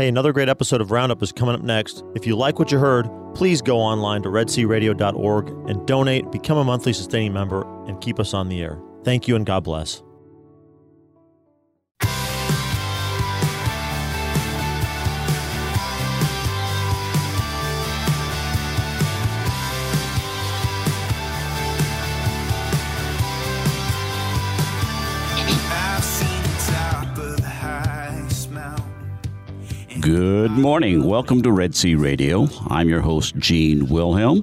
Hey, another great episode of Roundup is coming up next. If you like what you heard, please go online to redsearadio.org and donate, become a monthly sustaining member, and keep us on the air. Thank you and God bless. Good morning. Welcome to Red Sea Radio. I'm your host, Gene Wilhelm,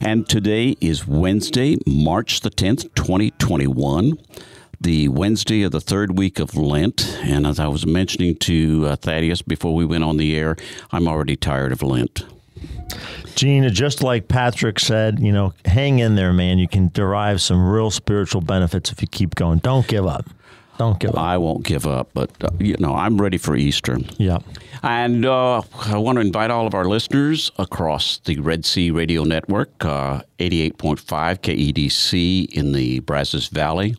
and today is Wednesday, March the 10th, 2021, the Wednesday of the third week of Lent. And as I was mentioning to Thaddeus before we went on the air, I'm already tired of Lent. Gene, just like Patrick said, you know, hang in there, man. You can derive some real spiritual benefits if you keep going. Don't give up. Don't give up. I won't give up, but, you know, I'm ready for Easter. Yeah. And I want to invite all of our listeners across the Red Sea Radio Network, 88.5 KEDC in the Brazos Valley,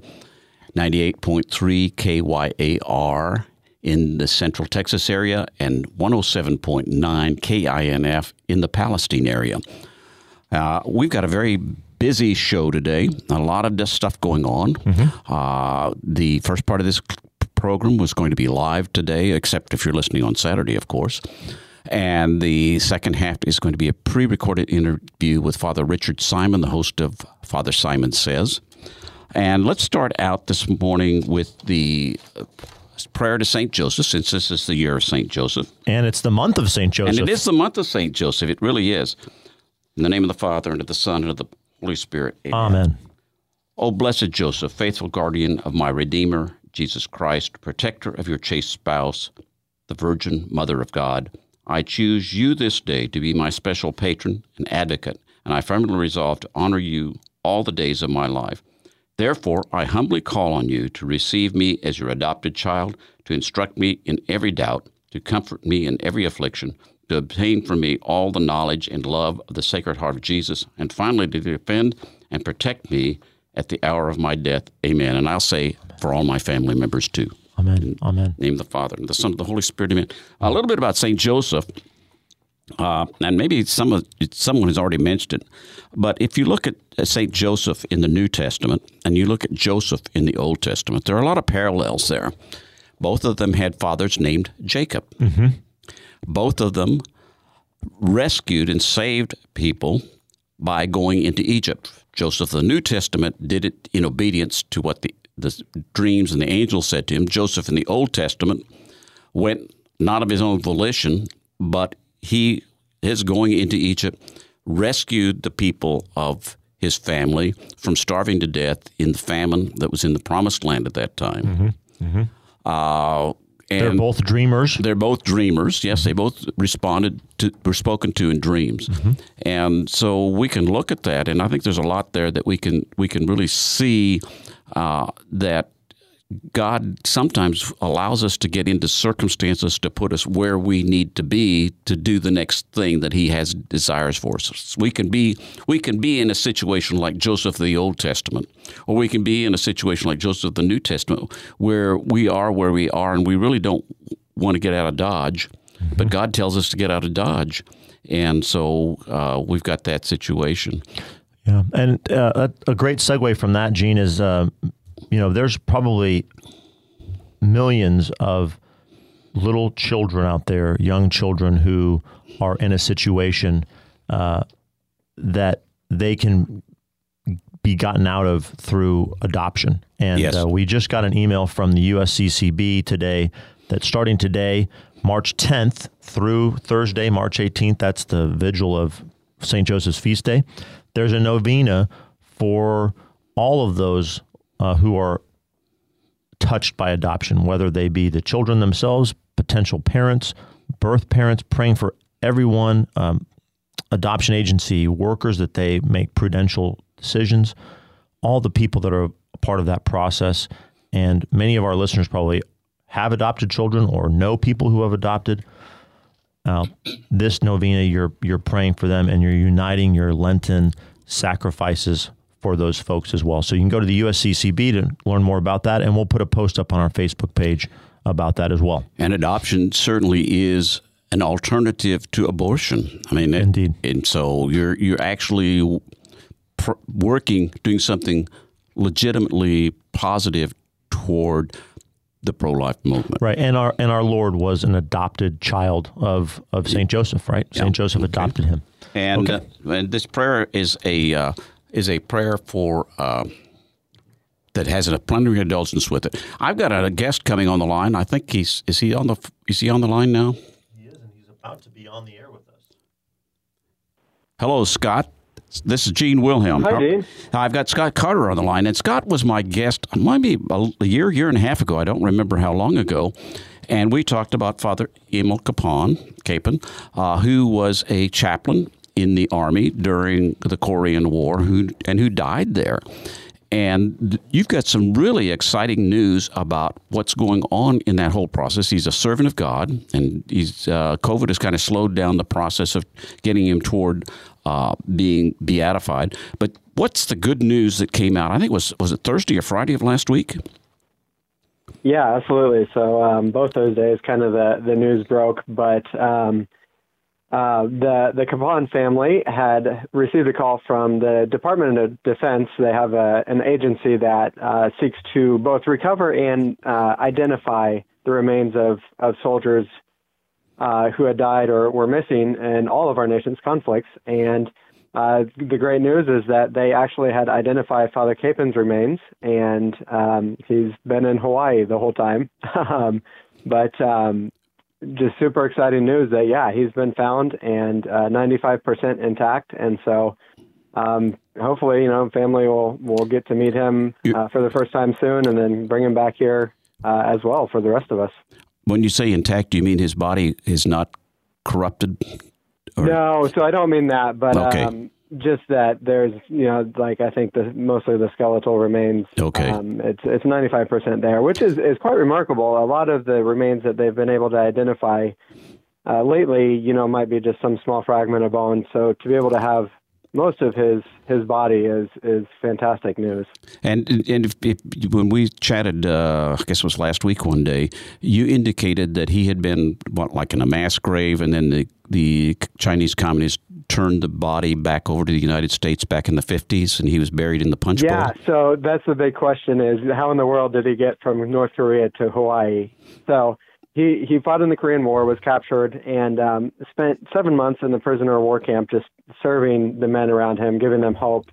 98.3 KYAR in the Central Texas area, and 107.9 KINF in the Palestine area. We've got a very busy show today. A lot of this stuff going on. Mm-hmm. The first part of this program was going to be live today, except if you're listening on Saturday, of course. And the second half is going to be a pre-recorded interview with Father Richard Simon, the host of Father Simon Says. And let's start out this morning with the prayer to St. Joseph, since this is the year of St. Joseph. And it's the month of St. Joseph. And it is the month of St. Joseph. It really is. In the name of the Father, and of the Son, and of the Holy Spirit. Amen. O blessed Joseph, faithful guardian of my Redeemer, Jesus Christ, protector of your chaste spouse, the Virgin Mother of God, I choose you this day to be my special patron and advocate, and I firmly resolve to honor you all the days of my life. Therefore, I humbly call on you to receive me as your adopted child, to instruct me in every doubt, to comfort me in every affliction, to obtain for me all the knowledge and love of the Sacred Heart of Jesus, and finally to defend and protect me at the hour of my death. Amen. And I'll say Amen. For all my family members too. Amen. In Amen. The name of the Father, and the Son, and the Holy Spirit. Amen. A little bit about St. Joseph, and maybe someone has already mentioned it, but if you look at St. Joseph in the New Testament and you look at Joseph in the Old Testament, there are a lot of parallels there. Both of them had fathers named Jacob. Mm-hmm. Both of them rescued and saved people by going into Egypt. Joseph of the New Testament did it in obedience to what the dreams and the angels said to him. Joseph in the Old Testament went not of his own volition, but his going into Egypt rescued the people of his family from starving to death in the famine that was in the Promised Land at that time. Mm-hmm. Mm-hmm. And they're both dreamers. They're both dreamers. Yes, they both were spoken to in dreams. Mm-hmm. And so we can look at that, and I think there's a lot there that we can really see that God sometimes allows us to get into circumstances to put us where we need to be to do the next thing that He has desires for us. So we can be in a situation like Joseph of the Old Testament, or we can be in a situation like Joseph of the New Testament where we are, and we really don't want to get out of Dodge, mm-hmm. but God tells us to get out of Dodge, and so we've got that situation. Yeah, and a great segue from that, Gene, is you know, there's probably millions of little children out there, young children who are in a situation that they can be gotten out of through adoption. And yes. We just got an email from the USCCB today that starting today, March 10th through Thursday, March 18th, that's the vigil of St. Joseph's Feast Day, there's a novena for all of those who are touched by adoption, whether they be the children themselves, potential parents, birth parents, praying for everyone, adoption agency workers that they make prudential decisions, all the people that are a part of that process. And many of our listeners probably have adopted children or know people who have adopted. This novena, you're praying for them, and you're uniting your Lenten sacrifices for those folks as well. So you can go to the USCCB to learn more about that, and we'll put a post up on our Facebook page about that as well. And adoption certainly is an alternative to abortion. I mean, indeed. And so you're actually working, doing something legitimately positive toward the pro-life movement. Right. And our Lord was an adopted child of St. Joseph, right? St. Joseph adopted him. And and this prayer is a prayer for that has a plenary indulgence with it. I've got a guest coming on the line. I think is he on the line now? He is, and he's about to be on the air with us. Hello, Scott. This is Gene Wilhelm. Hi, Gene. I've got Scott Carter on the line, and Scott was my guest maybe a year and a half ago. I don't remember how long ago. And we talked about Father Emil Kapaun, who was a chaplain in the Army during the Korean War who died there. And you've got some really exciting news about what's going on in that whole process. He's a servant of God, and COVID has kind of slowed down the process of getting him toward being beatified. But what's the good news that came out? I think was it Thursday or Friday of last week? Yeah, absolutely. So both those days, kind of the news broke, but the Kapaun family had received a call from the Department of Defense. They have an agency that seeks to both recover and identify the remains of soldiers who had died or were missing in all of our nation's conflicts. And the great news is that they actually had identified Father Kapaun's remains, and he's been in Hawaii the whole time. but just super exciting news that, he's been found and 95% intact. And so hopefully, family will get to meet him for the first time soon, and then bring him back here as well for the rest of us. When you say intact, do you mean his body is not corrupted? Or? No, so I don't mean that, but just that there's, I think mostly the skeletal remains. Okay. It's 95% there, which is quite remarkable. A lot of the remains that they've been able to identify lately, might be just some small fragment of bone. So to be able to have most of his body is fantastic news. And when we chatted, I guess it was last week one day, you indicated that he had been in a mass grave, and then the Chinese communists turned the body back over to the United States back in the 50s, and he was buried in the Punchbowl. Yeah, so that's the big question is, how in the world did he get from North Korea to Hawaii? So he fought in the Korean War, was captured, and spent 7 months in the prisoner of war camp just serving the men around him, giving them hope,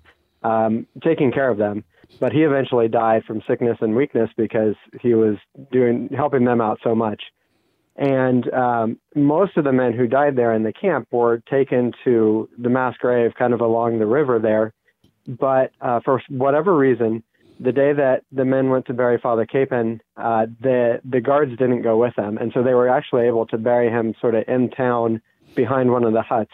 taking care of them. But he eventually died from sickness and weakness because he was helping them out so much. And most of the men who died there in the camp were taken to the mass grave kind of along the river there. But for whatever reason, the day that the men went to bury Father Kapaun, the guards didn't go with them. And so they were actually able to bury him sort of in town behind one of the huts.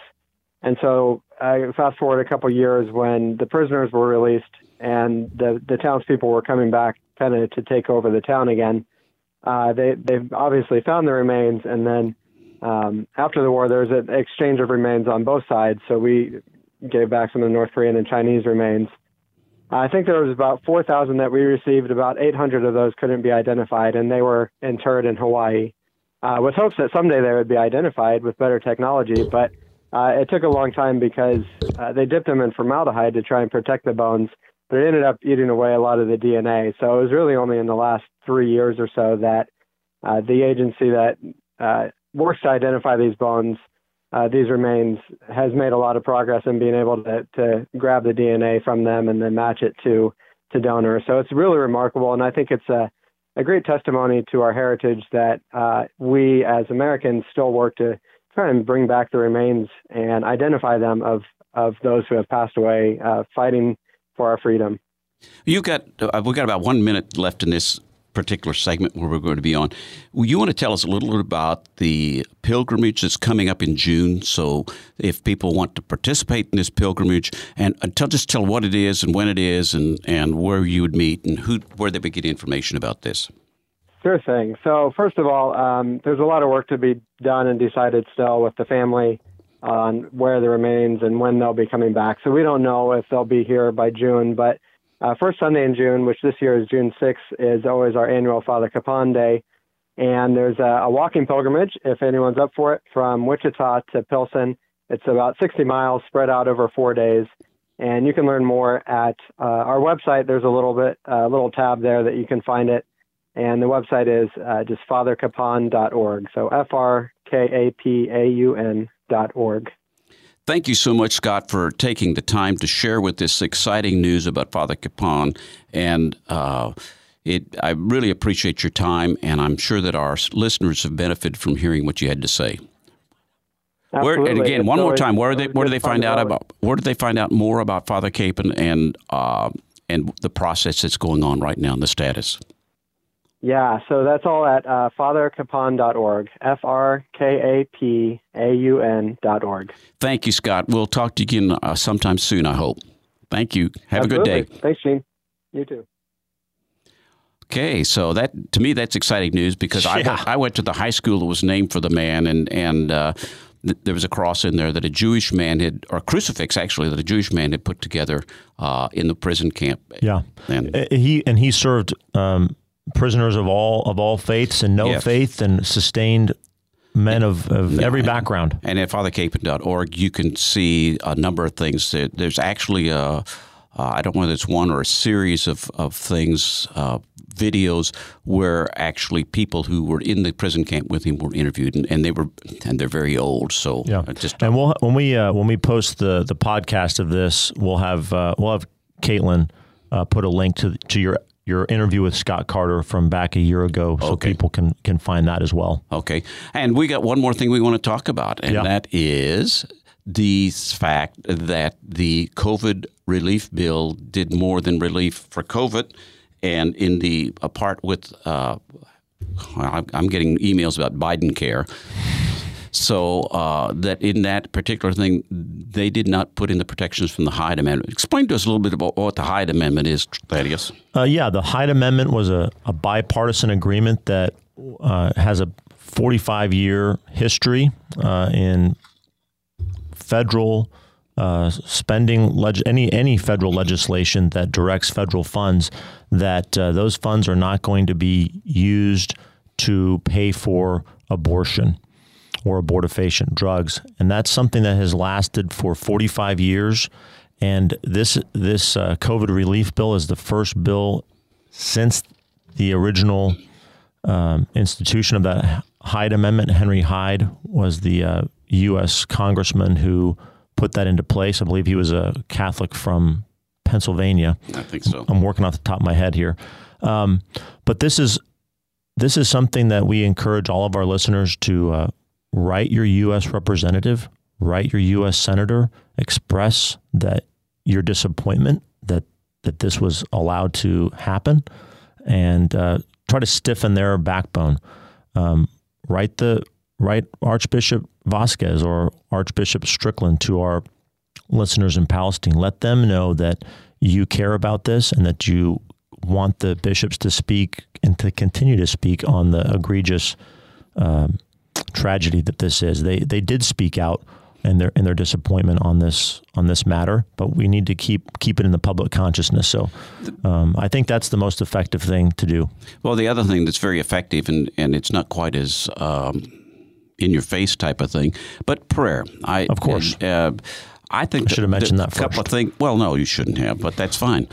And so fast forward a couple of years when the prisoners were released and the townspeople were coming back kind of to take over the town again. They obviously found the remains. And then after the war, there was an exchange of remains on both sides. So we gave back some of the North Korean and Chinese remains. I think there was about 4,000 that we received. About 800 of those couldn't be identified, and they were interred in Hawaii with hopes that someday they would be identified with better technology. But it took a long time because they dipped them in formaldehyde to try and protect the bones, but it ended up eating away a lot of the DNA. So it was really only in the last 3 years or so that the agency that works to identify these bones, these remains, has made a lot of progress in being able to grab the DNA from them and then match it to donors. So it's really remarkable, and I think it's a great testimony to our heritage that we as Americans still work to try and bring back the remains and identify them of those who have passed away fighting for our freedom. We've got about 1 minute left in this particular segment where we're going to be on. You want to tell us a little bit about the pilgrimage that's coming up in June. So if people want to participate in this pilgrimage, and just tell what it is and when it is and where you would meet and where they would get information about this. Sure thing. So first of all, there's a lot of work to be done and decided still with the family on where the remains and when they'll be coming back. So we don't know if they'll be here by June, but first Sunday in June, which this year is June 6th, is always our annual Father Kapaun Day. And there's a walking pilgrimage, if anyone's up for it, from Wichita to Pilsen. It's about 60 miles spread out over 4 days. And you can learn more at our website. There's a little tab there that you can find it. And the website is just fatherkapaun.org. So FRKAPAUN.org. Thank you so much, Scott, for taking the time to share with this exciting news about Father Kapaun. And I really appreciate your time, and I'm sure that our listeners have benefited from hearing what you had to say. Absolutely. Where, and again, it's one more time, where do they find out more about Father Kapaun and the process that's going on right now and the status? Yeah, so that's all at fatherkapaun.org, FRKAPAUN.org. Thank you, Scott. We'll talk to you again sometime soon, I hope. Thank you. Have Absolutely. A good day. Thanks, Gene. You too. Okay, so that, to me, that's exciting news because I went to the high school that was named for the man, and there was a cross in there that a Jewish man had, or a crucifix actually, that a Jewish man had put together in the prison camp. Yeah, and he served prisoners of all faiths and faith, and sustained men of every background. And at fatherkapaun.org, you can see a number of things. There's actually I don't know whether it's one or a series of things, videos where actually people who were in the prison camp with him were interviewed, and they're very old. So yeah, and we'll, when we post the podcast of this, we'll have Caitlin put a link to your interview with Scott Carter from back a year ago, so people can find that as well. Okay, and we got one more thing we want to talk about, and that is the fact that the COVID relief bill did more than relief for COVID. And in the part with I'm getting emails about BidenCare. So that in that particular thing, they did not put in the protections from the Hyde Amendment. Explain to us a little bit about what the Hyde Amendment is, Thaddeus. The Hyde Amendment was a bipartisan agreement that has a 45-year history in federal spending, any federal legislation that directs federal funds, that those funds are not going to be used to pay for abortion or abortifacient drugs. And that's something that has lasted for 45 years. And this COVID relief bill is the first bill since the original institution of that Hyde Amendment. Henry Hyde was the U.S. congressman who put that into place. I believe he was a Catholic from Pennsylvania. I think so. I'm working off the top of my head here. But this is something that we encourage all of our listeners to write your U.S. representative, write your U.S. senator, express that your disappointment that this was allowed to happen, and try to stiffen their backbone. Write Archbishop Vasquez or Archbishop Strickland, to our listeners in Palestine. Let them know that you care about this and that you want the bishops to speak and to continue to speak on the egregious tragedy that this is. They did speak out in their disappointment on this matter, but we need to keep it in the public consciousness. So I think that's the most effective thing to do. Well, the other thing that's very effective, and it's not quite as in-your-face type of thing, but prayer. Of course. I think I should have mentioned that first. Couple of things. Well, no, you shouldn't have, but that's fine.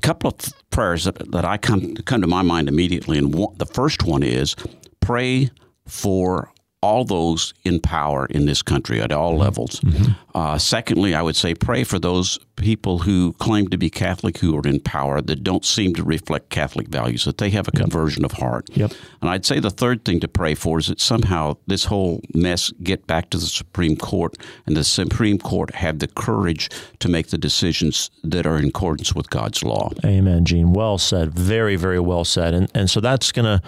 Couple of prayers that I come to my mind immediately, and the first one is pray for all those in power in this country at all levels. Mm-hmm. Secondly, I would say pray for those people who claim to be Catholic who are in power that don't seem to reflect Catholic values, that they have a conversion of heart. Yep. And I'd say the third thing to pray for is that somehow this whole mess get back to the Supreme Court, and the Supreme Court have the courage to make the decisions that are in accordance with God's law. Amen, Gene. Well said. Very, very well said. And so that's going to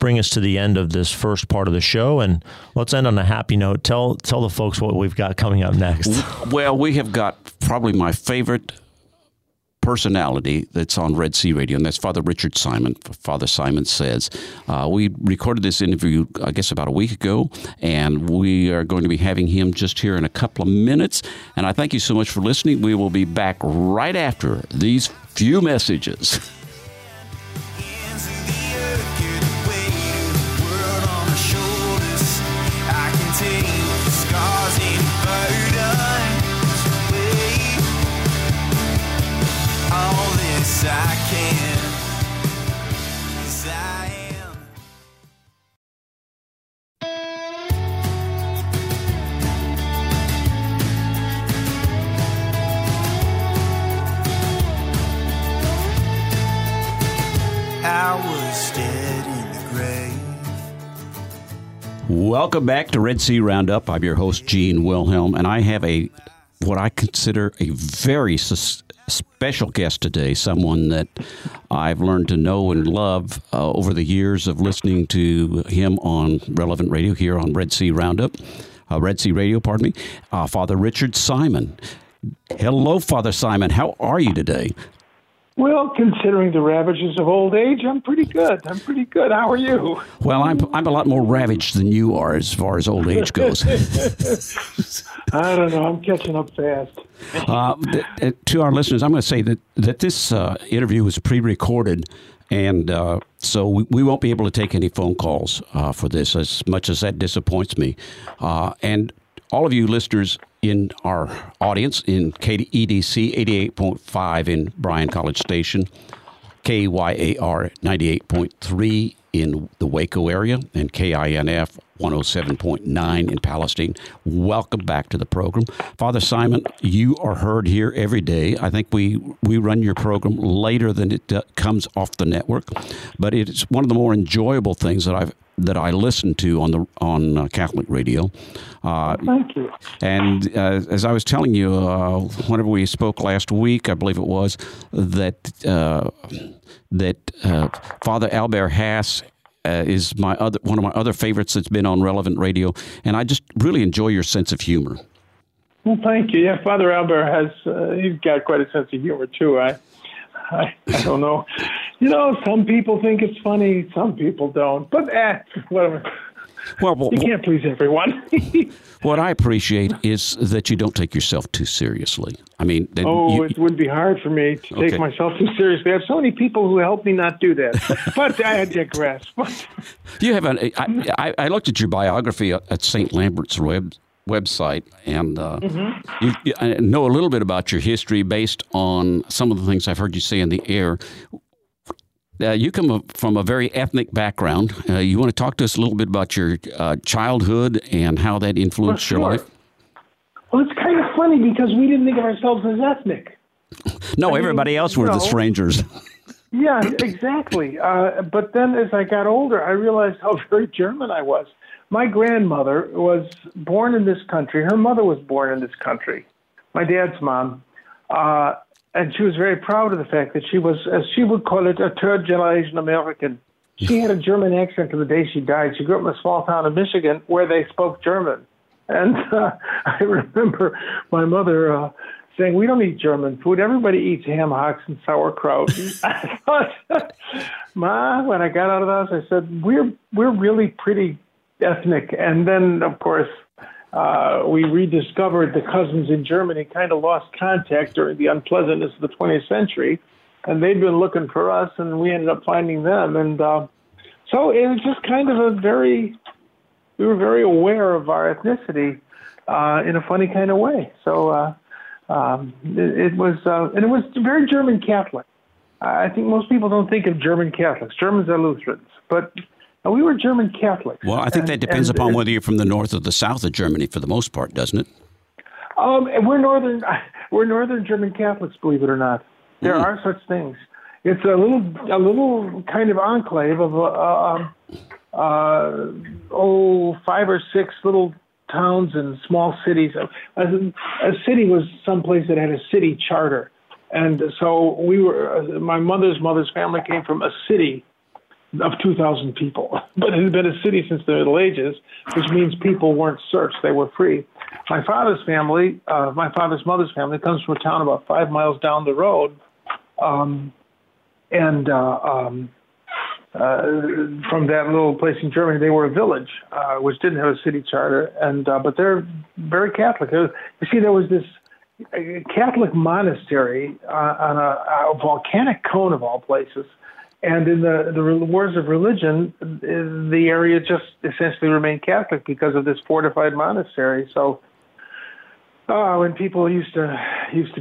bring us to the end of this first part of the show, and let's end on a happy note. Tell the folks what we've got coming up next. Well, we have got probably my favorite personality that's on Red Sea Radio, and that's Father Richard Simon. Father Simon Says. We recorded this interview, I guess, about a week ago, and we are going to be having him just here in a couple of minutes. And I thank you so much for listening. We will be back right after these few messages. Welcome back to Red Sea Roundup. I'm your host, Gene Wilhelm, and I have what I consider a very special guest today, someone that I've learned to know and love over the years of listening to him on Relevant Radio here on Red Sea Roundup, Father Richard Simon. Hello, Father Simon. How are you today? Well, considering the ravages of old age, I'm pretty good. How are you? Well, I'm a lot more ravaged than you are as far as old age goes. I don't know. I'm catching up fast. To our listeners, I'm going to say that this interview was pre-recorded, and so we won't be able to take any phone calls for this, as much as that disappoints me. And all of you listeners in our audience in KEDC 88.5 in Bryan College Station, KYAR 98.3 in the Waco area, and KINF 107.9 in Palestine. Welcome back to the program. Father Simon, you are heard here every day. I think we run your program later than it comes off the network, but it's one of the more enjoyable things that I listen to on Catholic radio. Thank you. And as I was telling you, whenever we spoke last week, I believe it was, that Father Albert Hass is one of my other favorites that's been on Relevant Radio, and I just really enjoy your sense of humor. Well, thank you. Yeah, Father Albert he's got quite a sense of humor too. I don't know. You know, some people think it's funny, some people don't. But whatever. Well, you can't please everyone. What I appreciate is that you don't take yourself too seriously. I mean, it would be hard for me to take myself too seriously. I have so many people who help me not do that. But I digress. You have I looked at your biography at St. Lambert's website, and I know a little bit about your history based on some of the things I've heard you say in the air. You come from a very ethnic background. You want to talk to us a little bit about your childhood and how that influenced your life? Well, it's kind of funny because we didn't think of ourselves as ethnic. No, everybody else were the strangers. Yeah, exactly. But then as I got older, I realized how very German I was. My grandmother was born in this country. Her mother was born in this country, my dad's mom. And she was very proud of the fact that she was, as she would call it, a third-generation American. She had a German accent to the day she died. She grew up in a small town in Michigan where they spoke German. And I remember my mother saying, "We don't eat German food. Everybody eats ham hocks and sauerkraut." I thought, Ma, when I got out of the house, I said, we're really pretty ethnic. And then, of course, we rediscovered the cousins in Germany kind of lost contact during the unpleasantness of the 20th century, and they'd been looking for us, and we ended up finding them. And so it was just kind of we were very aware of our ethnicity in a funny kind of way. So it was, and it was very German Catholic. I think most people don't think of German Catholics. Germans are Lutherans, but we were German Catholics. Well, I think that depends upon whether you're from the north or the south of Germany, for the most part, doesn't it? We're northern German Catholics, believe it or not. There are such things. It's a little kind of enclave of five or six little towns and small cities. A city was someplace that had a city charter, and so we were. My mother's family came from a city of 2,000 people, but it had been a city since the Middle Ages, which means people weren't searched, they were free. My father's mother's family comes from a town about 5 miles down the road, from that little place in Germany, they were a village, which didn't have a city charter, and but they're very Catholic. You see, there was this Catholic monastery on a volcanic cone of all places, And in the wars of religion, the area just essentially remained Catholic because of this fortified monastery. So when people used to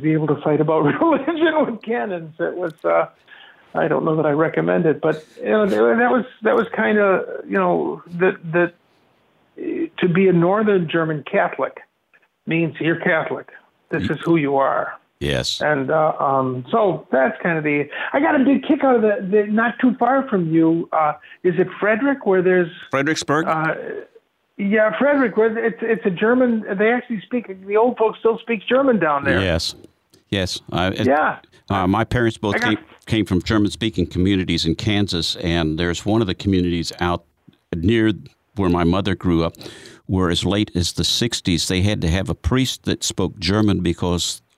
be able to fight about religion with cannons, it was I don't know that I recommend it, but you know, that was kind of, you know, that to be a Northern German Catholic means you're Catholic. This is who you are. Yes. And so that's kind of the – I got a big kick out of the not too far from you. Is it Frederick where there's – Fredericksburg? Yeah, Frederick. Where it's a German – they actually speak – the old folks still speak German down there. Yes. Yes. My parents both came from German-speaking communities in Kansas, and there's one of the communities out near where my mother grew up where as late as the 60s they had to have a priest that spoke German because –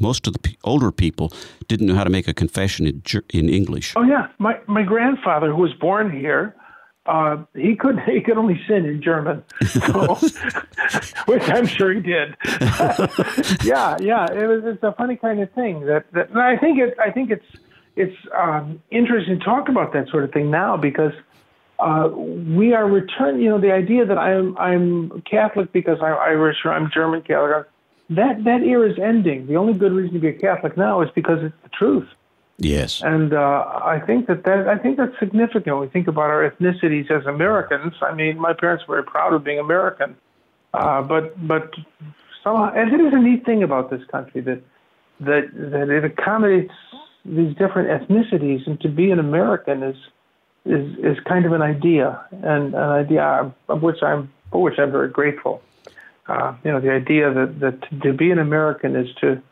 most of the older people didn't know how to make a confession in English. Oh yeah, my grandfather, who was born here, he could only sin in German, so, which I'm sure he did. Yeah, it's a funny kind of thing that and I think it's interesting to talk about that sort of thing now because we are returning. You know, the idea that I'm Catholic because I'm Irish or I'm German Catholic. That era is ending. The only good reason to be a Catholic now is because it's the truth. Yes. And I think that's significant when we think about our ethnicities as Americans. I mean, my parents were very proud of being American. But somehow, and it is a neat thing about this country that it accommodates these different ethnicities, and to be an American is kind of an idea, and an idea for which I'm very grateful. The idea that to be an American is to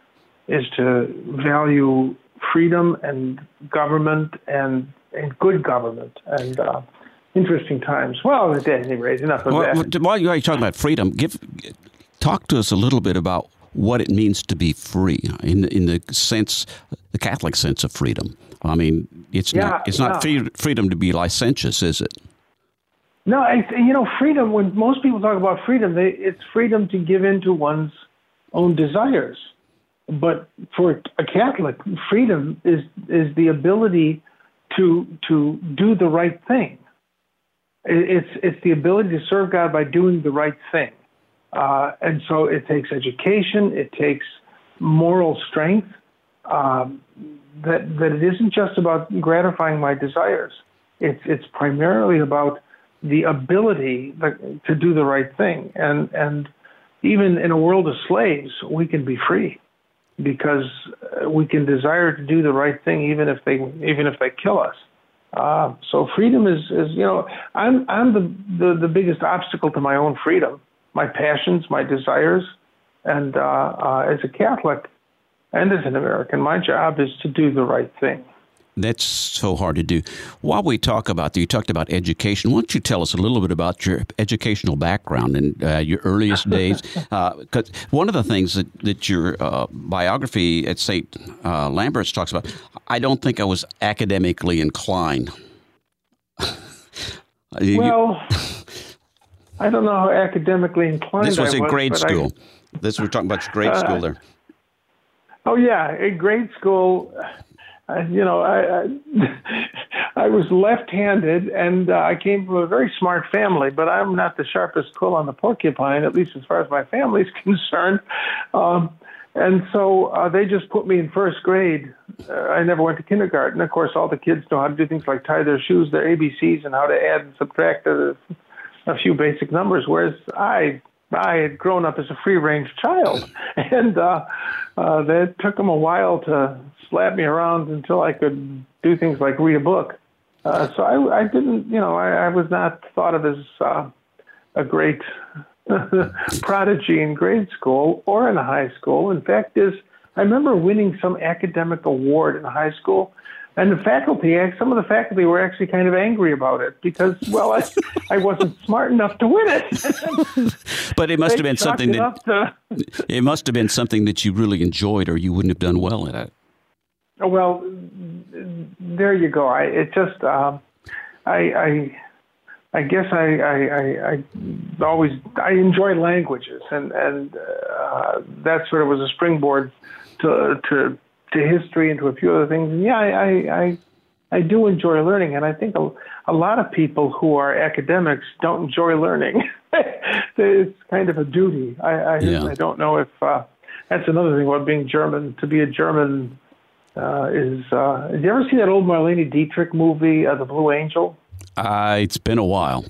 value freedom and government and good government and interesting times. Well, at any rate, enough of that. While you're talking about freedom, talk to us a little bit about what it means to be free in the sense, the Catholic sense of freedom. I mean, it's not freedom to be licentious, is it? No, freedom, when most people talk about freedom, it's freedom to give in to one's own desires. But for a Catholic, freedom is the ability to do the right thing. It's the ability to serve God by doing the right thing. And so it takes education, it takes moral strength, that it isn't just about gratifying my desires. It's primarily about the ability to do the right thing. And even in a world of slaves, we can be free because we can desire to do the right thing even if they kill us. So freedom is I'm the biggest obstacle to my own freedom, my passions, my desires. And as a Catholic and as an American, my job is to do the right thing. That's so hard to do. While we talk about you talked about education. Why don't you tell us a little bit about your educational background and your earliest days? Because one of the things that your biography at St. Lambert's talks about, I don't think I was academically inclined. Well, I don't know how academically inclined I was. This was in grade school. We're talking about grade school there. Oh, yeah. In grade school... I was left-handed, and I came from a very smart family, but I'm not the sharpest quill on the porcupine, at least as far as my family's concerned. And so they just put me in first grade. I never went to kindergarten. Of course, all the kids know how to do things like tie their shoes, their ABCs, and how to add and subtract a few basic numbers, whereas I had grown up as a free-range child, and that took them a while to slap me around until I could do things like read a book. So I didn't, I was not thought of as a great prodigy in grade school or in high school. In fact, I remember winning some academic award in high school, and some of the faculty were actually kind of angry about it because, well, I wasn't smart enough to win it. But it must have been something that you really enjoyed, or you wouldn't have done well in it. Well, there you go. I guess I always enjoy languages, and that sort of was a springboard to history and to a few other things. And yeah, I I do enjoy learning, and I think a lot of people who are academics don't enjoy learning. It's kind of a duty. I don't know if that's another thing about being German. To be a German is. Did you ever see that old Marlene Dietrich movie, The Blue Angel? It's been a while.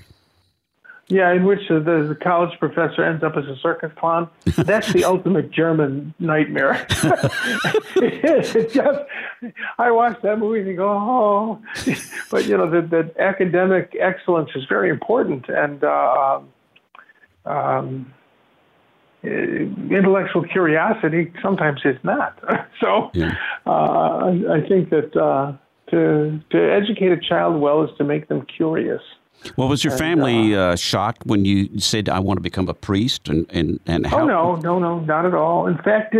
Yeah, in which the college professor ends up as a circus clown. That's the ultimate German nightmare. It just, I watch that movie and go, oh. But, you know, the academic excellence is very important. And intellectual curiosity sometimes is not. So yeah. I think that to educate a child well is to make them curious. Well, was your family shocked when you said, I want to become a priest? And how? Oh, no, not at all. In fact,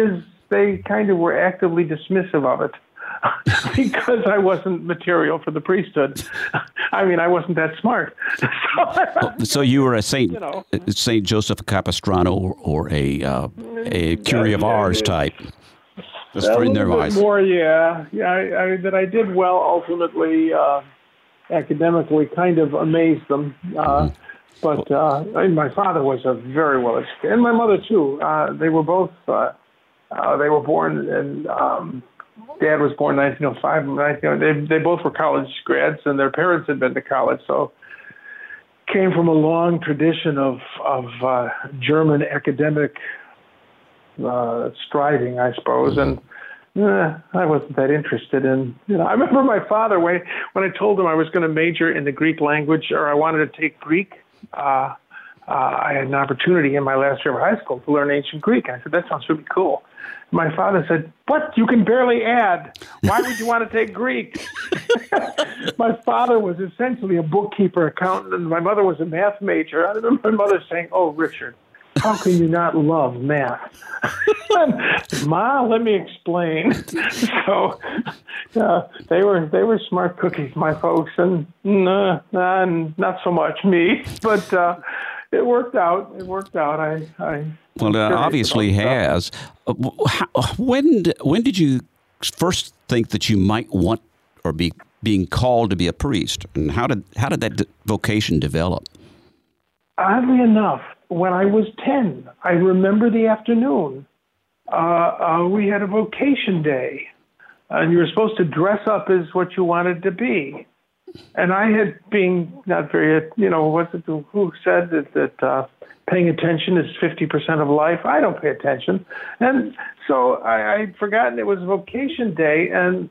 they kind of were actively dismissive of it because I wasn't material for the priesthood. I mean, I wasn't that smart. So you were a Saint, Saint Joseph Capistrano or a Curie of Ars type. Just a in their eyes. More, yeah. Yeah, that I did well ultimately. Academically kind of amazed them. My father was a very well educated, and my mother too. They were both, they were born, and Dad was born in 1905. They both were college grads, and their parents had been to college, so came from a long tradition of German academic striving, I suppose, and I wasn't that interested in, I remember my father, when I told him I was going to major in the Greek language, or I wanted to take Greek, I had an opportunity in my last year of high school to learn ancient Greek. I said, that sounds really cool. My father said, what? You can barely add. Why would you want to take Greek? My father was essentially a bookkeeper, accountant, and my mother was a math major. I remember my mother saying, oh, Richard, how can you not love math? Ma, let me explain. So they were smart cookies, my folks, and not so much me. But it worked out. It worked out. Well, it obviously has. When did you first think that you might want or be being called to be a priest, and how did that vocation develop? Oddly enough, when I was 10, I remember the afternoon. We had a vocation day, and you were supposed to dress up as what you wanted to be. And I had been not very, who said that paying attention is 50% of life? I don't pay attention. And so I'd forgotten it was vocation day, and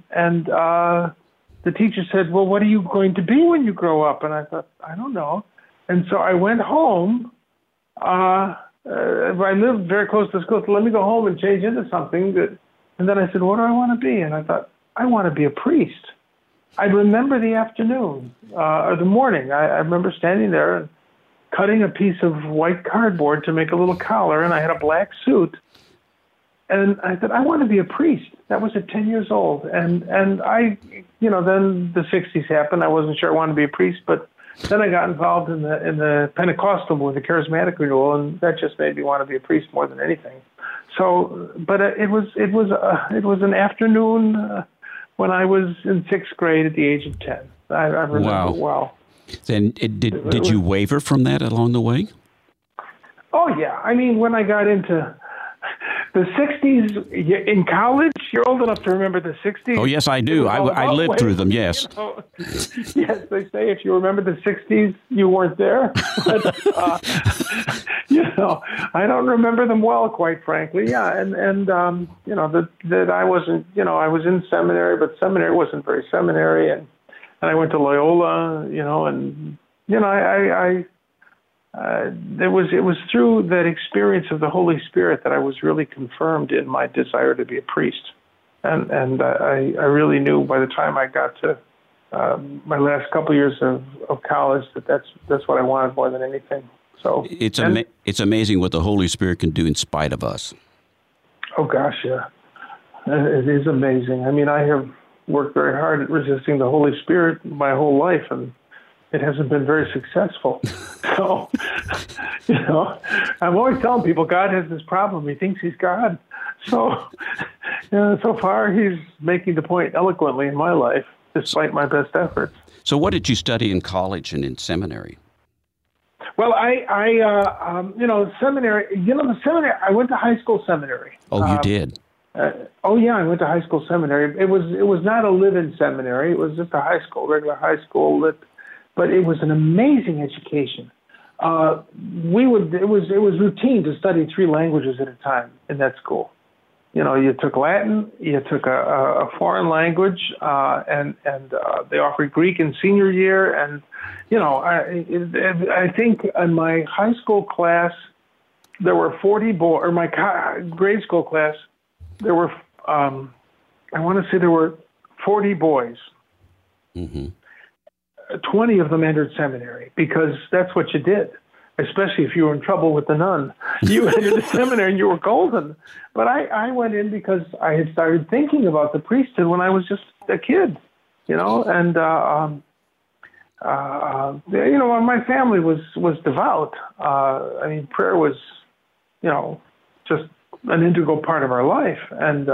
the teacher said, well, what are you going to be when you grow up? And I thought, I don't know. And so I went home. I lived very close to the school, so let me go home and change into something. And then I said, what do I want to be? And I thought, I want to be a priest. I remember the afternoon, or the morning. I remember standing there and cutting a piece of white cardboard to make a little collar, and I had a black suit. And I said, I want to be a priest. That was at 10 years old. And I, then the 60s happened. I wasn't sure I wanted to be a priest, but then I got involved in the Pentecostal movement, the charismatic renewal, and that just made me want to be a priest more than anything. So, but it was an afternoon when I was in sixth grade at the age of 10. I remember it well. Then did you waver from that along the way? Oh yeah, I mean when I got into the 60s in college, you're old enough to remember the 60s. Oh, yes, I do. I lived through them, yes. Yes, they say if you remember the 60s, you weren't there. But, I don't remember them well, quite frankly. Yeah, and I wasn't, I was in seminary, but seminary wasn't very seminary. And I went to Loyola, it was through that experience of the Holy Spirit that I was really confirmed in my desire to be a priest, and I really knew by the time I got to my last couple years of college that's what I wanted more than anything. So it's amazing what the Holy Spirit can do in spite of us. Oh gosh, yeah, it is amazing. I mean, I have worked very hard at resisting the Holy Spirit my whole life, and it hasn't been very successful. So, I'm always telling people God has this problem. He thinks he's God. So, so far he's making the point eloquently in my life. despite my best efforts. So what did you study in college and in seminary? Well, I went to high school seminary. Oh, you did? I went to high school seminary. It was not a live-in seminary. It was just a high school, regular high school. But it was an amazing education. It was routine to study 3 languages at a time in that school. You know, you took Latin, you took a foreign language, and they offered Greek in senior year. And, you know, I think in my high school class, there were 40 boys, or my grade school class, there were, I want to say there were 40 boys. Mm-hmm. 20 of them entered seminary because that's what you did. Especially if you were in trouble with the nun. You entered the seminary and you were golden. But I went in because I had started thinking about the priesthood when I was just a kid, you know. And, you know, my family was devout. I mean, prayer was, you know, just an integral part of our life. And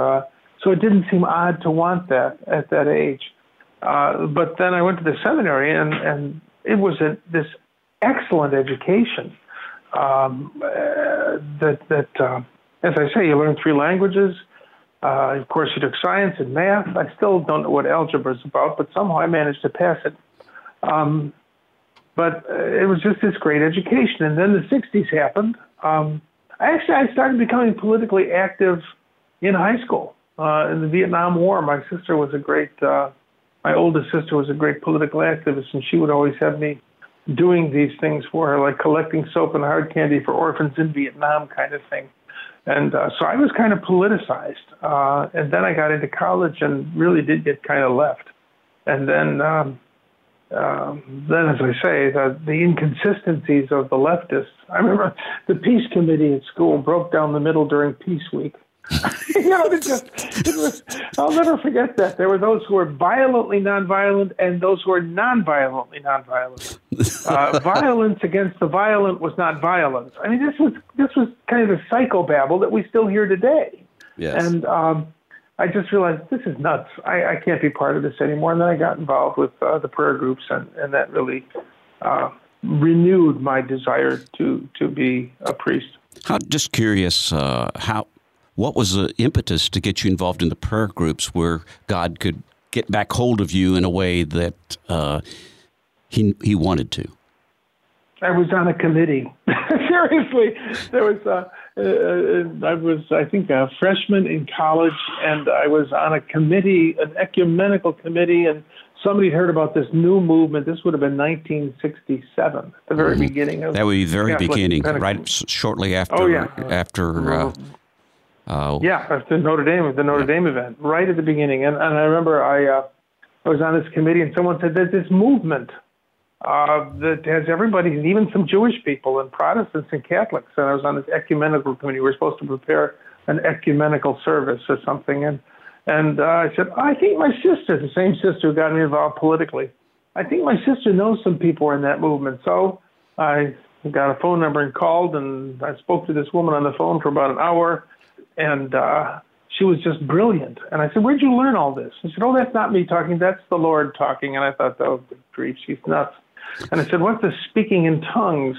so it didn't seem odd to want that at that age. But then I went to the seminary and it was this excellent education that as I say, you learn 3 languages. Of course, you took science and math. I still don't know what algebra is about, but somehow I managed to pass it. But it was just this great education. And then the 60s happened. I started becoming politically active in high school. In the Vietnam War, my oldest sister was a great political activist, and she would always have me doing these things for her, like collecting soap and hard candy for orphans in Vietnam kind of thing. And so I was kind of politicized. And then I got into college and really did get kind of left. And then as I say, the inconsistencies of the leftists. I remember the Peace Committee at school broke down the middle during Peace Week. You know, I'll never forget that. There were those who were violently nonviolent and those who were nonviolently nonviolent. Violence against the violent was not violence. I mean, this was kind of a psychobabble that we still hear today. Yes. And I just realized this is nuts. I can't be part of this anymore. And then I got involved with the prayer groups, and that really renewed my desire to be a priest. Just curious, what was the impetus to get you involved in the prayer groups where God could get back hold of you in a way that he wanted to? I was on a committee. Seriously, there was I think a freshman in college, and I was on a committee, an ecumenical committee, and somebody heard about this new movement. This would have been 1967, the very beginning. That would be the very beginning, right? Shortly after. Oh, yeah. After the Notre Dame event, right at the beginning. And I remember I was on this committee, and someone said that this movement that has everybody, and even some Jewish people and Protestants and Catholics. And I was on this ecumenical committee. We were supposed to prepare an ecumenical service or something. And I said, I think my sister, the same sister who got me involved politically, I think my sister knows some people in that movement. So I got a phone number and called, and I spoke to this woman on the phone for about an hour. And she was just brilliant. And I said, where'd you learn all this? And she said, oh, that's not me talking. That's the Lord talking. And I thought, oh, grief, she's nuts. And I said, what's this speaking in tongues?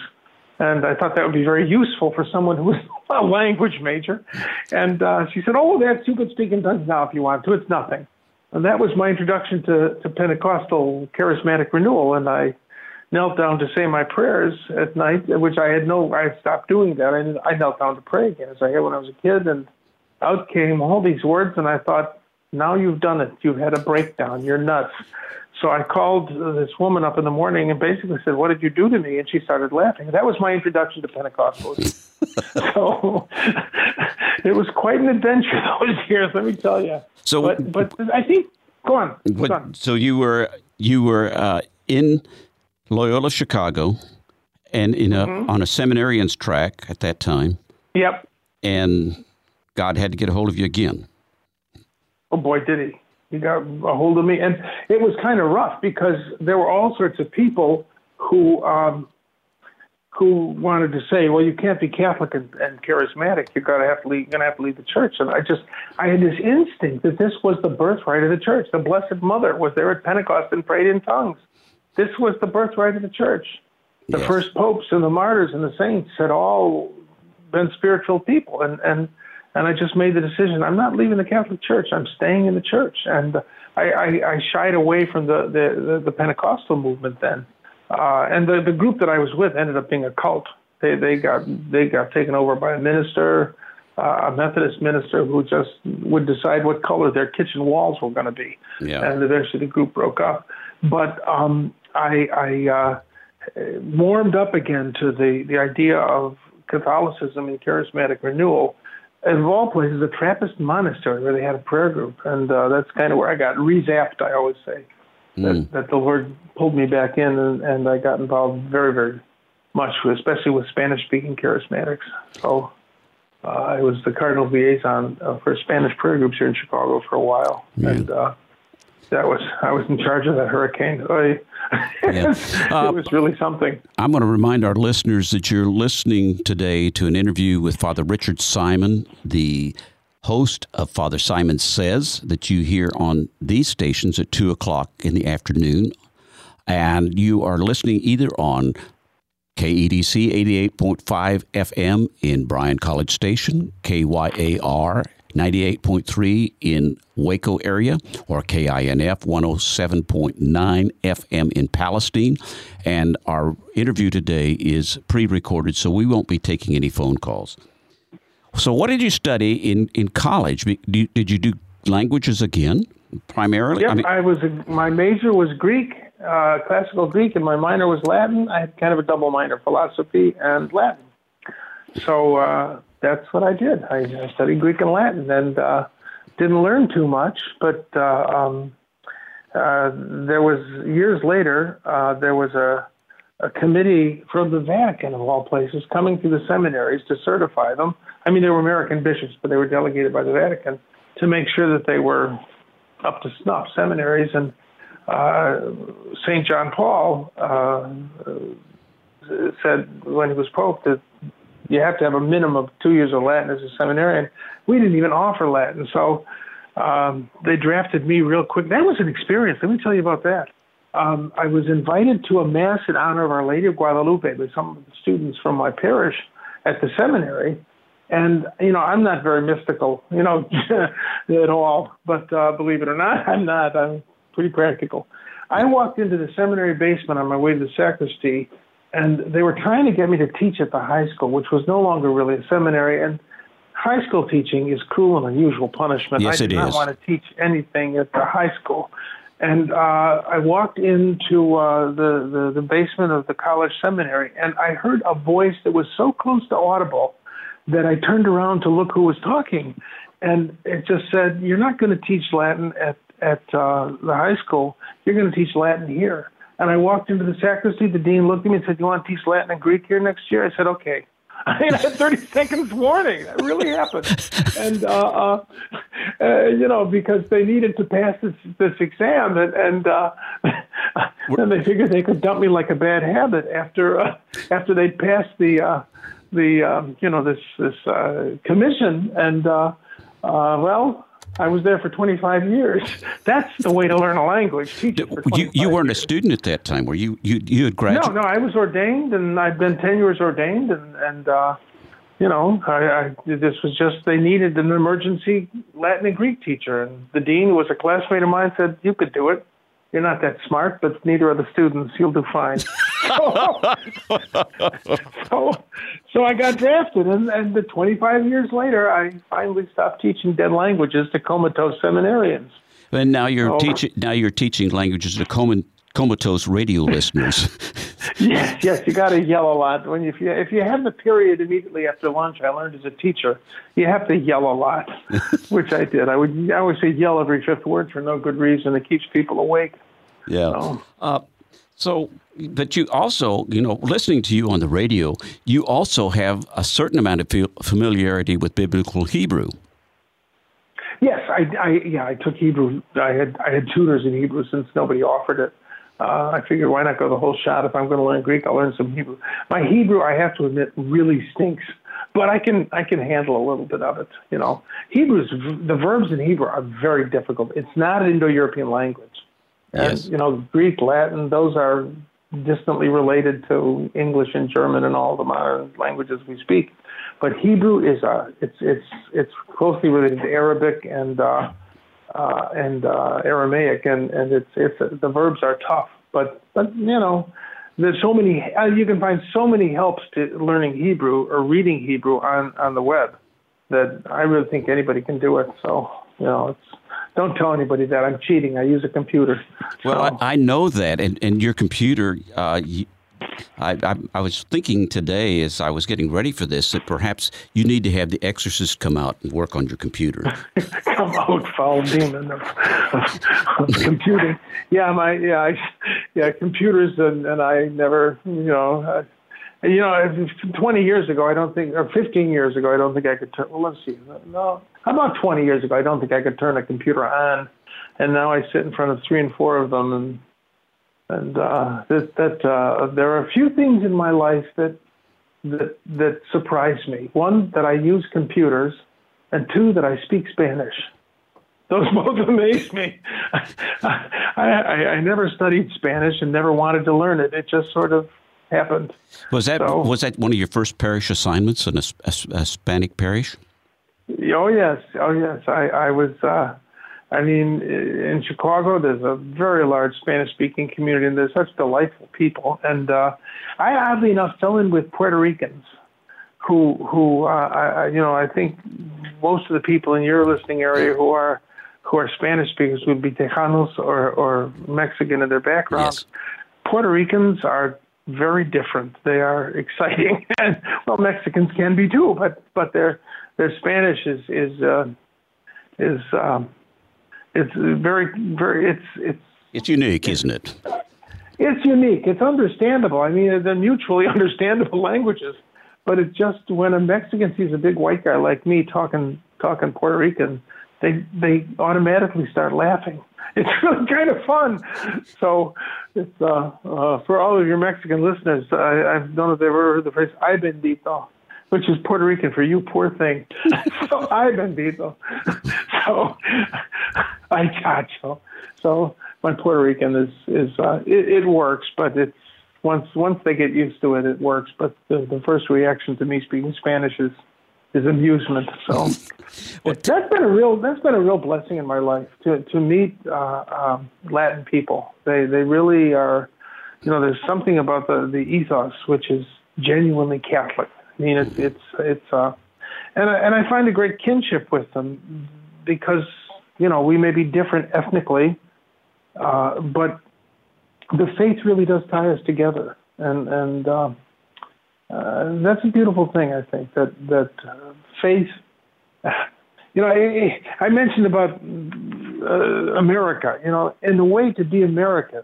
And I thought that would be very useful for someone who was a language major. And she said, oh, that's, you could speak in tongues now if you want to. It's nothing. And that was my introduction to Pentecostal charismatic renewal. And I knelt down to say my prayers at night, which I stopped doing that. I knelt down to pray again, as I had when I was a kid, and out came all these words, and I thought, now you've done it. You've had a breakdown. You're nuts. So I called this woman up in the morning and basically said, what did you do to me? And she started laughing. That was my introduction to Pentecostalism. So it was quite an adventure those years, let me tell you. So, but I think, go on. So you were in Loyola, Chicago, and on a seminarian's track at that time. Yep. And God had to get a hold of you again. Oh, boy, did he. He got a hold of me. And it was kind of rough because there were all sorts of people who who wanted to say, well, you can't be Catholic and charismatic. You're going to have to leave. You're going to have to leave the church. And I had this instinct that this was the birthright of the church. The Blessed Mother was there at Pentecost and prayed in tongues. This was the birthright of the church. The yes. first popes and the martyrs and the saints had all been spiritual people. And I just made the decision, I'm not leaving the Catholic Church. I'm staying in the church. And I shied away from the Pentecostal movement then. And the group that I was with ended up being a cult. They got taken over by a minister, a Methodist minister who just would decide what color their kitchen walls were going to be. Yeah. And eventually the group broke up. But I warmed up again to the idea of Catholicism and charismatic renewal. And of all places, a Trappist monastery where they had a prayer group. And that's kind of where I got rezapped, I always say. That the Lord pulled me back in, and I got involved very, very much, especially with Spanish-speaking charismatics. So I was the cardinal liaison for Spanish prayer groups here in Chicago for a while, and I was in charge of that hurricane. It was really something. I'm going to remind our listeners that you're listening today to an interview with Father Richard Simon, the host of Father Simon Says, that you hear on these stations at 2 o'clock in the afternoon. And you are listening either on KEDC 88.5 FM in Bryan College Station, KYAR 98.3 in Waco area, or KINF 107.9 FM in Palestine. And our interview today is pre-recorded, so we won't be taking any phone calls. So what did you study in college? Did you do languages again, primarily? Yep, my major was Greek, classical Greek, and my minor was Latin. I had kind of a double minor, philosophy and Latin. So that's what I did. I studied Greek and Latin and didn't learn too much, but there was, years later, there was a committee from the Vatican, of all places, coming through the seminaries to certify them. I mean, they were American bishops, but they were delegated by the Vatican to make sure that they were up to snuff, seminaries. And St. John Paul said when he was Pope that you have to have a minimum of 2 years of Latin as a seminarian. We didn't even offer Latin, so they drafted me real quick. That was an experience. Let me tell you about that. I was invited to a mass in honor of Our Lady of Guadalupe by some of the students from my parish at the seminary. And, you know, I'm not very mystical, you know, at all. But believe it or not, I'm not. I'm pretty practical. I walked into the seminary basement on my way to the sacristy, and they were trying to get me to teach at the high school, which was no longer really a seminary. And high school teaching is cruel and unusual punishment. Yes, it is. I did not want to teach anything at the high school. And I walked into the basement of the college seminary, and I heard a voice that was so close to audible that I turned around to look who was talking. And it just said, you're not going to teach Latin at the high school. You're going to teach Latin here. And I walked into the sacristy. The dean looked at me and said, you want to teach Latin and Greek here next year? I said, okay. I mean, I had 30 seconds warning. That really happened. And, you know, because they needed to pass this exam. And they figured they could dump me like a bad habit after they passed this commission. And, well, I was there for 25 years. That's the way to learn a language. You weren't a student at that time, were you? You had graduated? No, I was ordained, and I'd been 10 years ordained, and you know, this was just, they needed an emergency Latin and Greek teacher, and the dean, who was a classmate of mine, said, you could do it. You're not that smart, but neither are the students. You'll do fine. So I got drafted, and 25 years later, I finally stopped teaching dead languages to comatose seminarians. And now you're teaching languages to comatose radio listeners. Yes, you got to yell a lot. If you have the period immediately after lunch, I learned as a teacher, you have to yell a lot, which I did. I always say yell every fifth word for no good reason. It keeps people awake. Yeah. So, but you also, you know, listening to you on the radio, you also have a certain amount of familiarity with biblical Hebrew. Yes, I took Hebrew. I had tutors in Hebrew since nobody offered it. I figured, why not go the whole shot? If I'm going to learn Greek, I'll learn some Hebrew. My Hebrew, I have to admit, really stinks, but I can handle a little bit of it. You know, Hebrew's the verbs in Hebrew are very difficult. It's not an Indo-European language. Yes. And, you know, Greek, Latin, those are distantly related to English and German and all the modern languages we speak. But Hebrew is it's closely related to Arabic and Aramaic, and the verbs are tough, but you know, there's so many, you can find so many helps to learning Hebrew or reading Hebrew on the web that I really think anybody can do it. So, you know, don't tell anybody that, I'm cheating. I use a computer. Well, so. I know that, and your computer, I was thinking today as I was getting ready for this that perhaps you need to have the exorcist come out and work on your computer. Come out, foul demon of computing. Computers and I never, you know, 20 years ago, I don't think, or 15 years ago, I don't think I could turn. Well, let's see. No, about 20 years ago, I don't think I could turn a computer on, and now I sit in front of 3 and 4 of them. And there are a few things in my life that surprise me. One, that I use computers, and two, that I speak Spanish. Those both amaze me. I never studied Spanish and never wanted to learn it. It just sort of happened. Was that one of your first parish assignments in a Hispanic parish? Oh yes. I was. I mean, in Chicago, there's a very large Spanish-speaking community, and there's such delightful people. And I, oddly enough, fell in with Puerto Ricans, who I think most of the people in your listening area who are Spanish speakers would be Tejanos or Mexican in their background. Yes. Puerto Ricans are very different. They are exciting, and well, Mexicans can be too, but their Spanish is. It's very, very. It's unique, isn't it? It's unique. It's understandable. I mean, they're mutually understandable languages. But it's just when a Mexican sees a big white guy like me talking Puerto Rican, they automatically start laughing. It's really kind of fun. So it's for all of your Mexican listeners, I don't know if they've ever heard the phrase "Ay bendito," which is Puerto Rican for "you poor thing." So, ay bendito. So, ay cacho. So, my Puerto Rican is it works, but it's once they get used to it, it works. But the first reaction to me speaking Spanish is amusement. So, that's been a real blessing in my life to meet Latin people. They really are. You know, there's something about the ethos which is genuinely Catholic. I mean, and I find a great kinship with them because, you know, we may be different ethnically, but the faith really does tie us together, and that's a beautiful thing. I think that faith. You know, I mentioned about America. You know, and the way to be American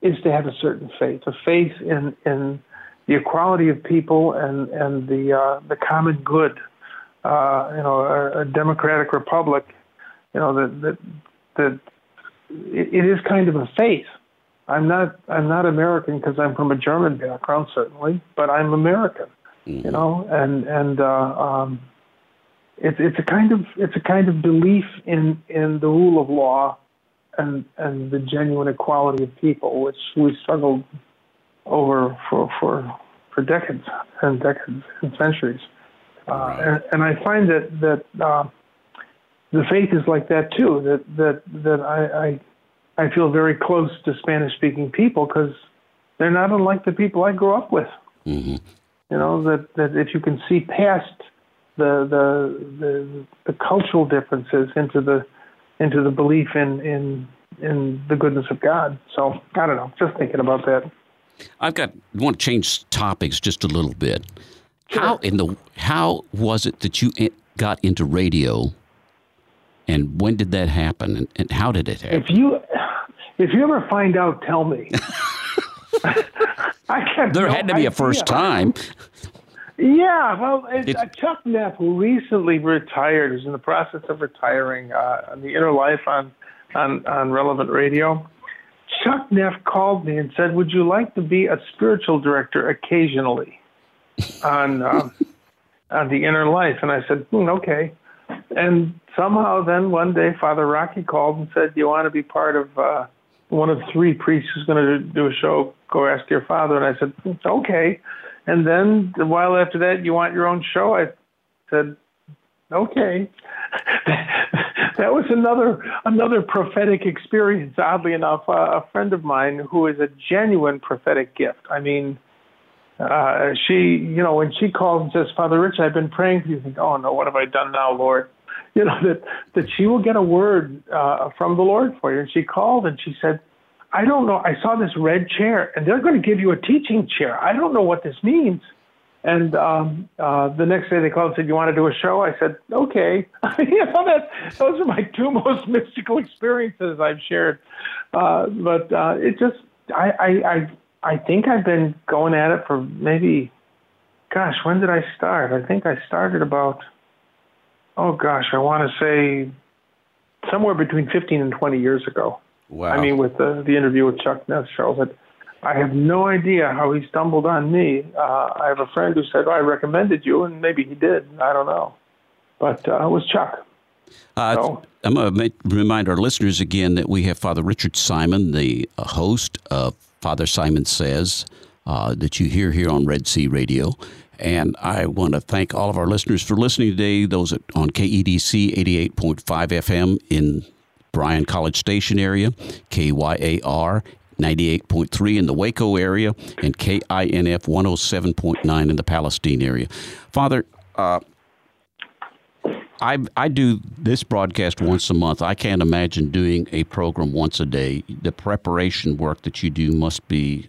is to have a certain faith, a faith in the equality of people and the common good, you know, a democratic republic, you know, that it is kind of a faith. I'm not American because I'm from a German background, certainly, but I'm American, you know, it's a kind of belief in the rule of law and the genuine equality of people, which we struggled over for decades and centuries. And I find that the faith is like that too, that I feel very close to Spanish-speaking people because they're not unlike the people I grew up with. Mm-hmm. You know, that if you can see past the cultural differences into the belief in the goodness of God. So, I don't know, just thinking about that. I want to change topics just a little bit. Sure. How was it that you got into radio, and when did that happen, and how did it happen? If you ever find out, tell me. There had to be a first time. Yeah, well, Chuck Neff, who recently retired, is in the process of retiring on the Inner Life on Relevant Radio. Chuck Neff called me and said, would you like to be a spiritual director occasionally on the Inner Life? And I said, okay. And somehow then one day Father Rocky called and said, you want to be part of one of three priests who's going to do a show, Go Ask Your Father. And I said, okay. And then a while after that, you want your own show? I said, okay. That was another prophetic experience. Oddly enough, a friend of mine who is a genuine prophetic gift. I mean, she, when she calls and says, Father Rich, I've been praying for you, think, oh no, what have I done now, Lord? That she will get a word from the Lord for you. And she called and she said, I don't know. I saw this red chair and they're going to give you a teaching chair. I don't know what this means. And the next day they called and said, you want to do a show? I said, okay. Those are my two most mystical experiences I've shared. But it just, I think I've been going at it for maybe, gosh, when did I start? I think I started about, I want to say somewhere between 15 and 20 years ago. Wow. I mean, with the interview with Chuck Neff show, but I have no idea how he stumbled on me. I have a friend who said, I recommended you, and maybe he did. I don't know. But it was Chuck. I'm going to remind our listeners again that we have Father Richard Simon, the host of Father Simon Says, that you hear here on Red Sea Radio. And I want to thank all of our listeners for listening today, those on KEDC 88.5 FM in Bryan College Station area, KYAR 98.3 in the Waco area, and KINF 107.9 in the Palestine area. Father, I do this broadcast once a month. I can't imagine doing a program once a day. The preparation work that you do must be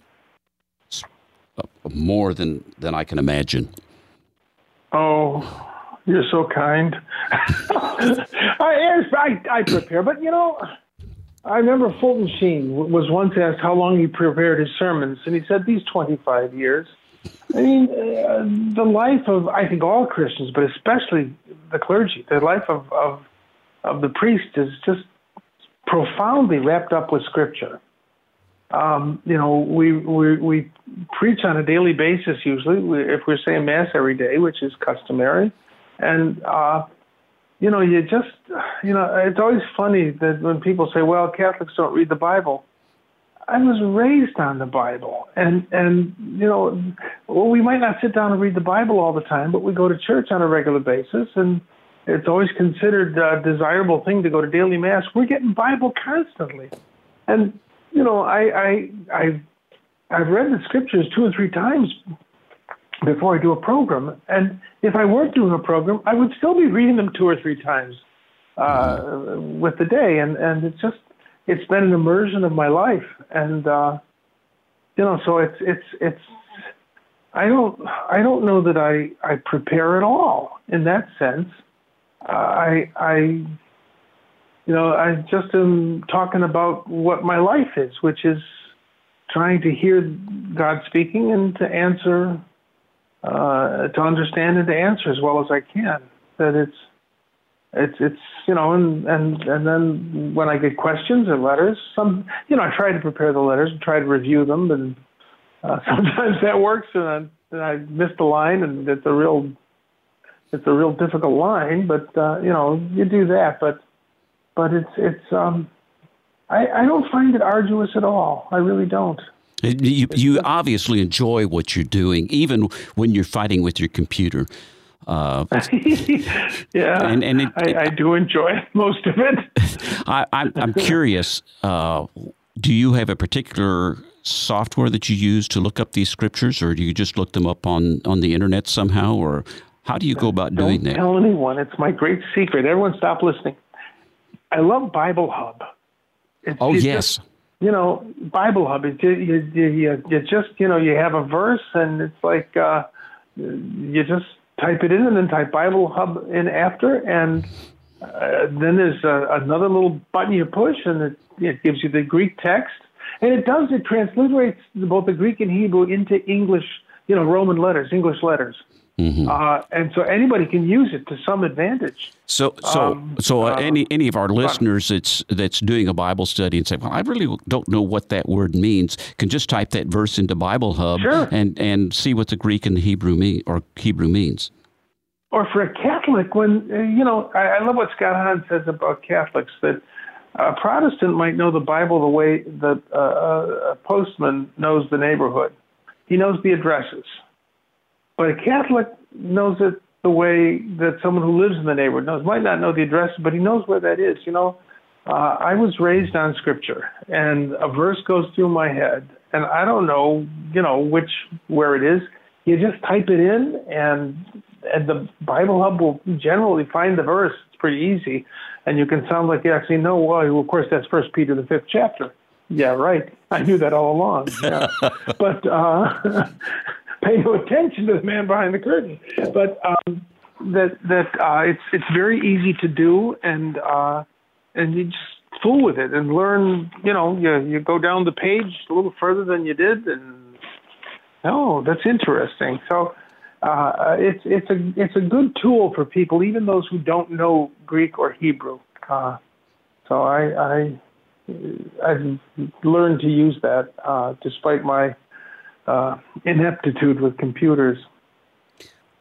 more than I can imagine. Oh, you're so kind. I prepare, but I remember Fulton Sheen was once asked how long he prepared his sermons, and he said, these 25 years. I mean, the life of, I think, all Christians, but especially the clergy, the life of the priest is just profoundly wrapped up with Scripture. We preach on a daily basis, usually, if we're saying Mass every day, which is customary. And, it's always funny that when people say, well, Catholics don't read the Bible. I was raised on the Bible. And we might not sit down and read the Bible all the time, but we go to church on a regular basis. And it's always considered a desirable thing to go to daily Mass. We're getting Bible constantly. And, I've read the Scriptures 2 or 3 times before I do a program. And if I weren't doing a program, I would still be reading them 2 or 3 times with the day. And it's been an immersion of my life. And, so it's I don't know that I prepare at all in that sense. I just am talking about what my life is, which is trying to hear God speaking and to answer, to understand and to answer as well as I can. That and then when I get questions or letters, I try to prepare the letters and try to review them, and sometimes that works, and I missed a line, and it's a real difficult line, but you do that, but I don't find it arduous at all. I really don't. You obviously enjoy what you're doing, even when you're fighting with your computer. Yeah, and I do enjoy most of it. I'm curious, do you have a particular software that you use to look up these Scriptures, or do you just look them up on the Internet somehow, or how do you go about doing that? Don't tell anyone. It's my great secret. Everyone stop listening. I love Bible Hub. Yes. Bible Hub, you just, you have a verse and it's like you just type it in and then type Bible Hub in after, and then there's another little button you push and it gives you the Greek text. And it transliterates both the Greek and Hebrew into English, Roman letters, English letters. Mm-hmm. And so anybody can use it to some advantage. So any of our listeners that's doing a Bible study and say, well, I really don't know what that word means, can just type that verse into Bible Hub and see what the Greek and the Hebrew means. Or for a Catholic, when I love what Scott Hahn says about Catholics, that a Protestant might know the Bible the way that a postman knows the neighborhood. He knows the addresses. But a Catholic knows it the way that someone who lives in the neighborhood knows. Might not know the address, but he knows where that is. I was raised on Scripture, and a verse goes through my head, and I don't know, where it is. You just type it in, and the Bible Hub will generally find the verse. It's pretty easy, and you can sound like you actually know. Well, of course, that's 1 Peter, the 5th chapter. Yeah, right. I knew that all along. Yeah. But... pay no attention to the man behind the curtain, but it's very easy to do, and you just fool with it and learn. You go down the page a little further than you did, and that's interesting. So it's a good tool for people, even those who don't know Greek or Hebrew. So I've learned to use that despite my ineptitude with computers.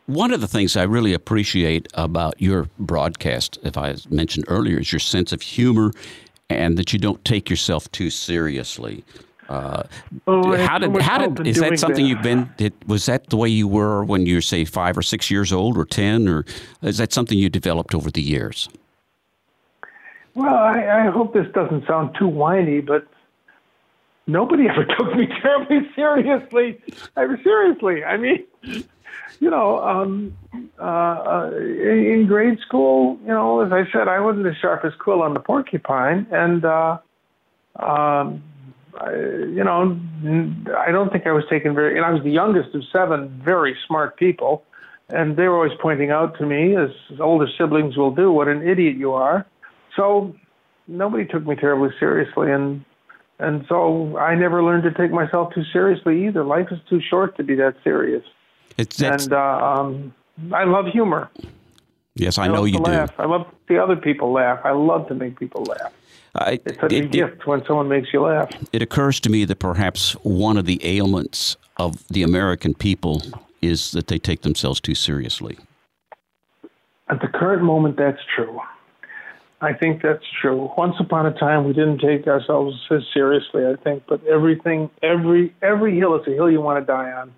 One of the things I really appreciate about your broadcast, if I mentioned earlier, is your sense of humor and that you don't take yourself too seriously. Is that something you've been? Was that the way you were when you were, say, 5 or 6 years old, or 10, or is that something you developed over the years? Well, I hope this doesn't sound too whiny, but nobody ever took me terribly seriously. In grade school, as I said, I wasn't the sharpest quill on the porcupine. And, I don't think I was taken and I was the youngest of 7 very smart people. And they were always pointing out to me, as older siblings will do, what an idiot you are. So nobody took me terribly seriously. And so I never learned to take myself too seriously either. Life is too short to be that serious. I love humor. Yes, I know you do. I love to see other people laugh. I love to make people laugh. It's such a gift when someone makes you laugh. It occurs to me that perhaps one of the ailments of the American people is that they take themselves too seriously. At the current moment, that's true. I think that's true. Once upon a time, we didn't take ourselves as seriously, I think. But every hill is a hill you want to die on.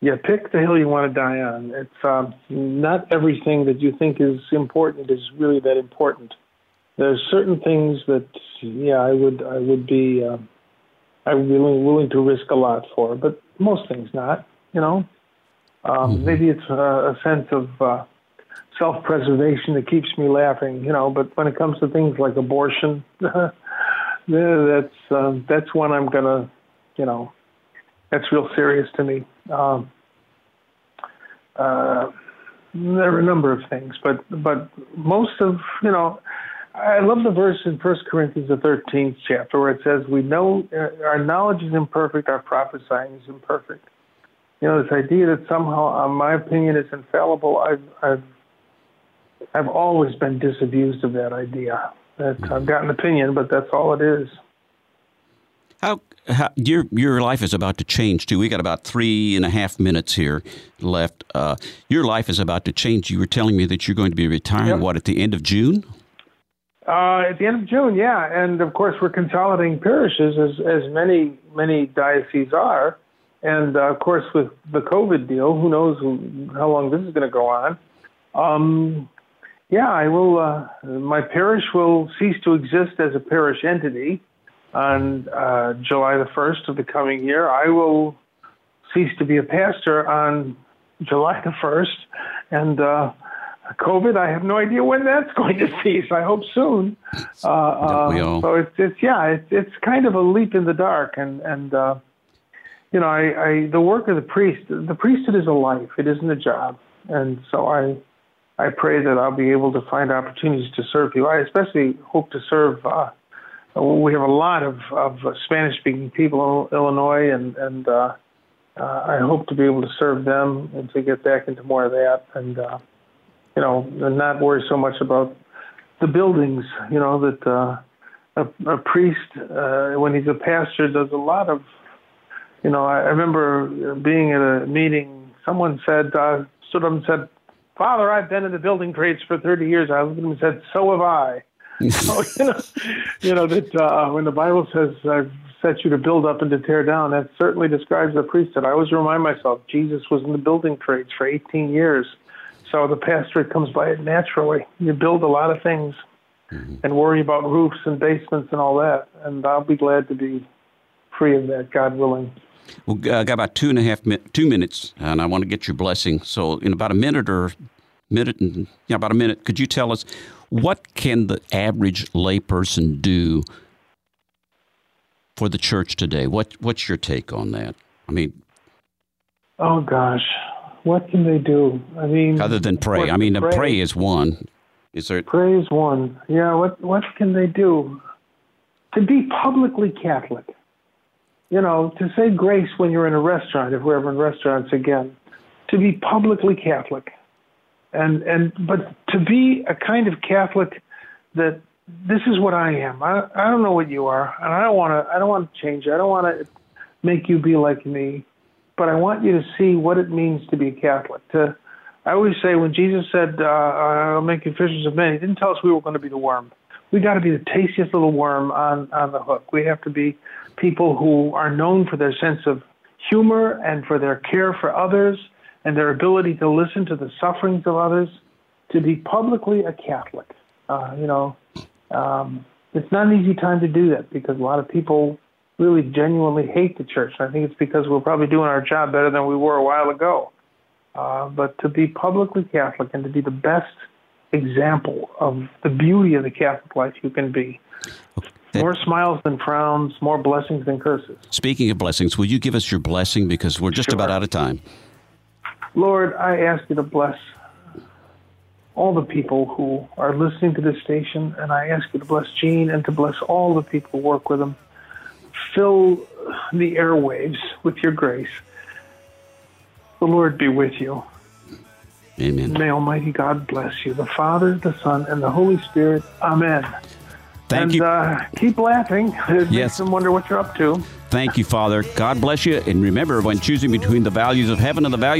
You pick the hill you want to die on. It's not everything that you think is important is really that important. There's certain things that, I would be willing to risk a lot for, but most things not. Maybe it's a sense of self-preservation that keeps me laughing, but when it comes to things like abortion, that's one I'm gonna, that's real serious to me. There are a number of things, but most of, I love the verse in 1 Corinthians, the 13th chapter, where it says, we know our knowledge is imperfect, our prophesying is imperfect. This idea that somehow my opinion is infallible, I've always been disabused of that idea. I've got an opinion, but that's all it is. How your life is about to change, too. We got about 3.5 minutes here left. Your life is about to change. You were telling me that you're going to be retiring, at the end of June? At the end of June, yeah. And, of course, we're consolidating parishes, as many dioceses are. And, of course, with the COVID deal, who knows how long this is going to go on. I will. My parish will cease to exist as a parish entity on July the 1st of the coming year. I will cease to be a pastor on July the 1st. And COVID, I have no idea when that's going to cease. I hope soon. So it's kind of a leap in the dark, the work of the priest. The priesthood is a life. It isn't a job, and so I pray that I'll be able to find opportunities to serve you. I especially hope to serve. We have a lot of Spanish-speaking people in Illinois, and I hope to be able to serve them and to get back into more of that, and and not worry so much about the buildings. You know that a priest, when he's a pastor, does a lot of. I remember being at a meeting. Someone said, stood up and said, "Father, I've been in the building trades for 30 years." I looked at him and said, "So have I." So, that when the Bible says, "I've set you to build up and to tear down," that certainly describes the priesthood. I always remind myself, Jesus was in the building trades for 18 years. So the pastorate comes by it naturally. You build a lot of things and worry about roofs and basements and all that. And I'll be glad to be free of that, God willing. Well, I got about 2 minutes, and I want to get your blessing. So in about a minute, could you tell us what can the average layperson do for the church today? What's your take on that? I mean, oh gosh, what can they do? I mean, other than pray. I mean, pray is one. Is there? Pray is one. Yeah. What can they do to be publicly Catholic? To say grace when you're in a restaurant, if we're ever in restaurants again, to be publicly Catholic, but to be a kind of Catholic that this is what I am. I don't know what you are, and I don't want to change it. I don't want to make you be like me, but I want you to see what it means to be a Catholic. I always say when Jesus said, "I'll make you fishers of men," he didn't tell us we were going to be the worm. We got to be the tastiest little worm on the hook. We have to be people who are known for their sense of humor and for their care for others and their ability to listen to the sufferings of others, to be publicly a Catholic. It's not an easy time to do that because a lot of people really genuinely hate the church. I think it's because we're probably doing our job better than we were a while ago. But to be publicly Catholic and to be the best example of the beauty of the Catholic life you can be. More smiles than frowns, more blessings than curses. Speaking of blessings, will you give us your blessing because we're just about out of time? Lord, I ask you to bless all the people who are listening to this station, and I ask you to bless Gene and to bless all the people who work with him. Fill the airwaves with your grace. The Lord be with you. Amen. May Almighty God bless you, the Father, the Son, and the Holy Spirit. Amen. Thank you. Keep laughing. It makes them wonder what you're up to. Thank you, Father. God bless you. And remember, when choosing between the values of heaven and the values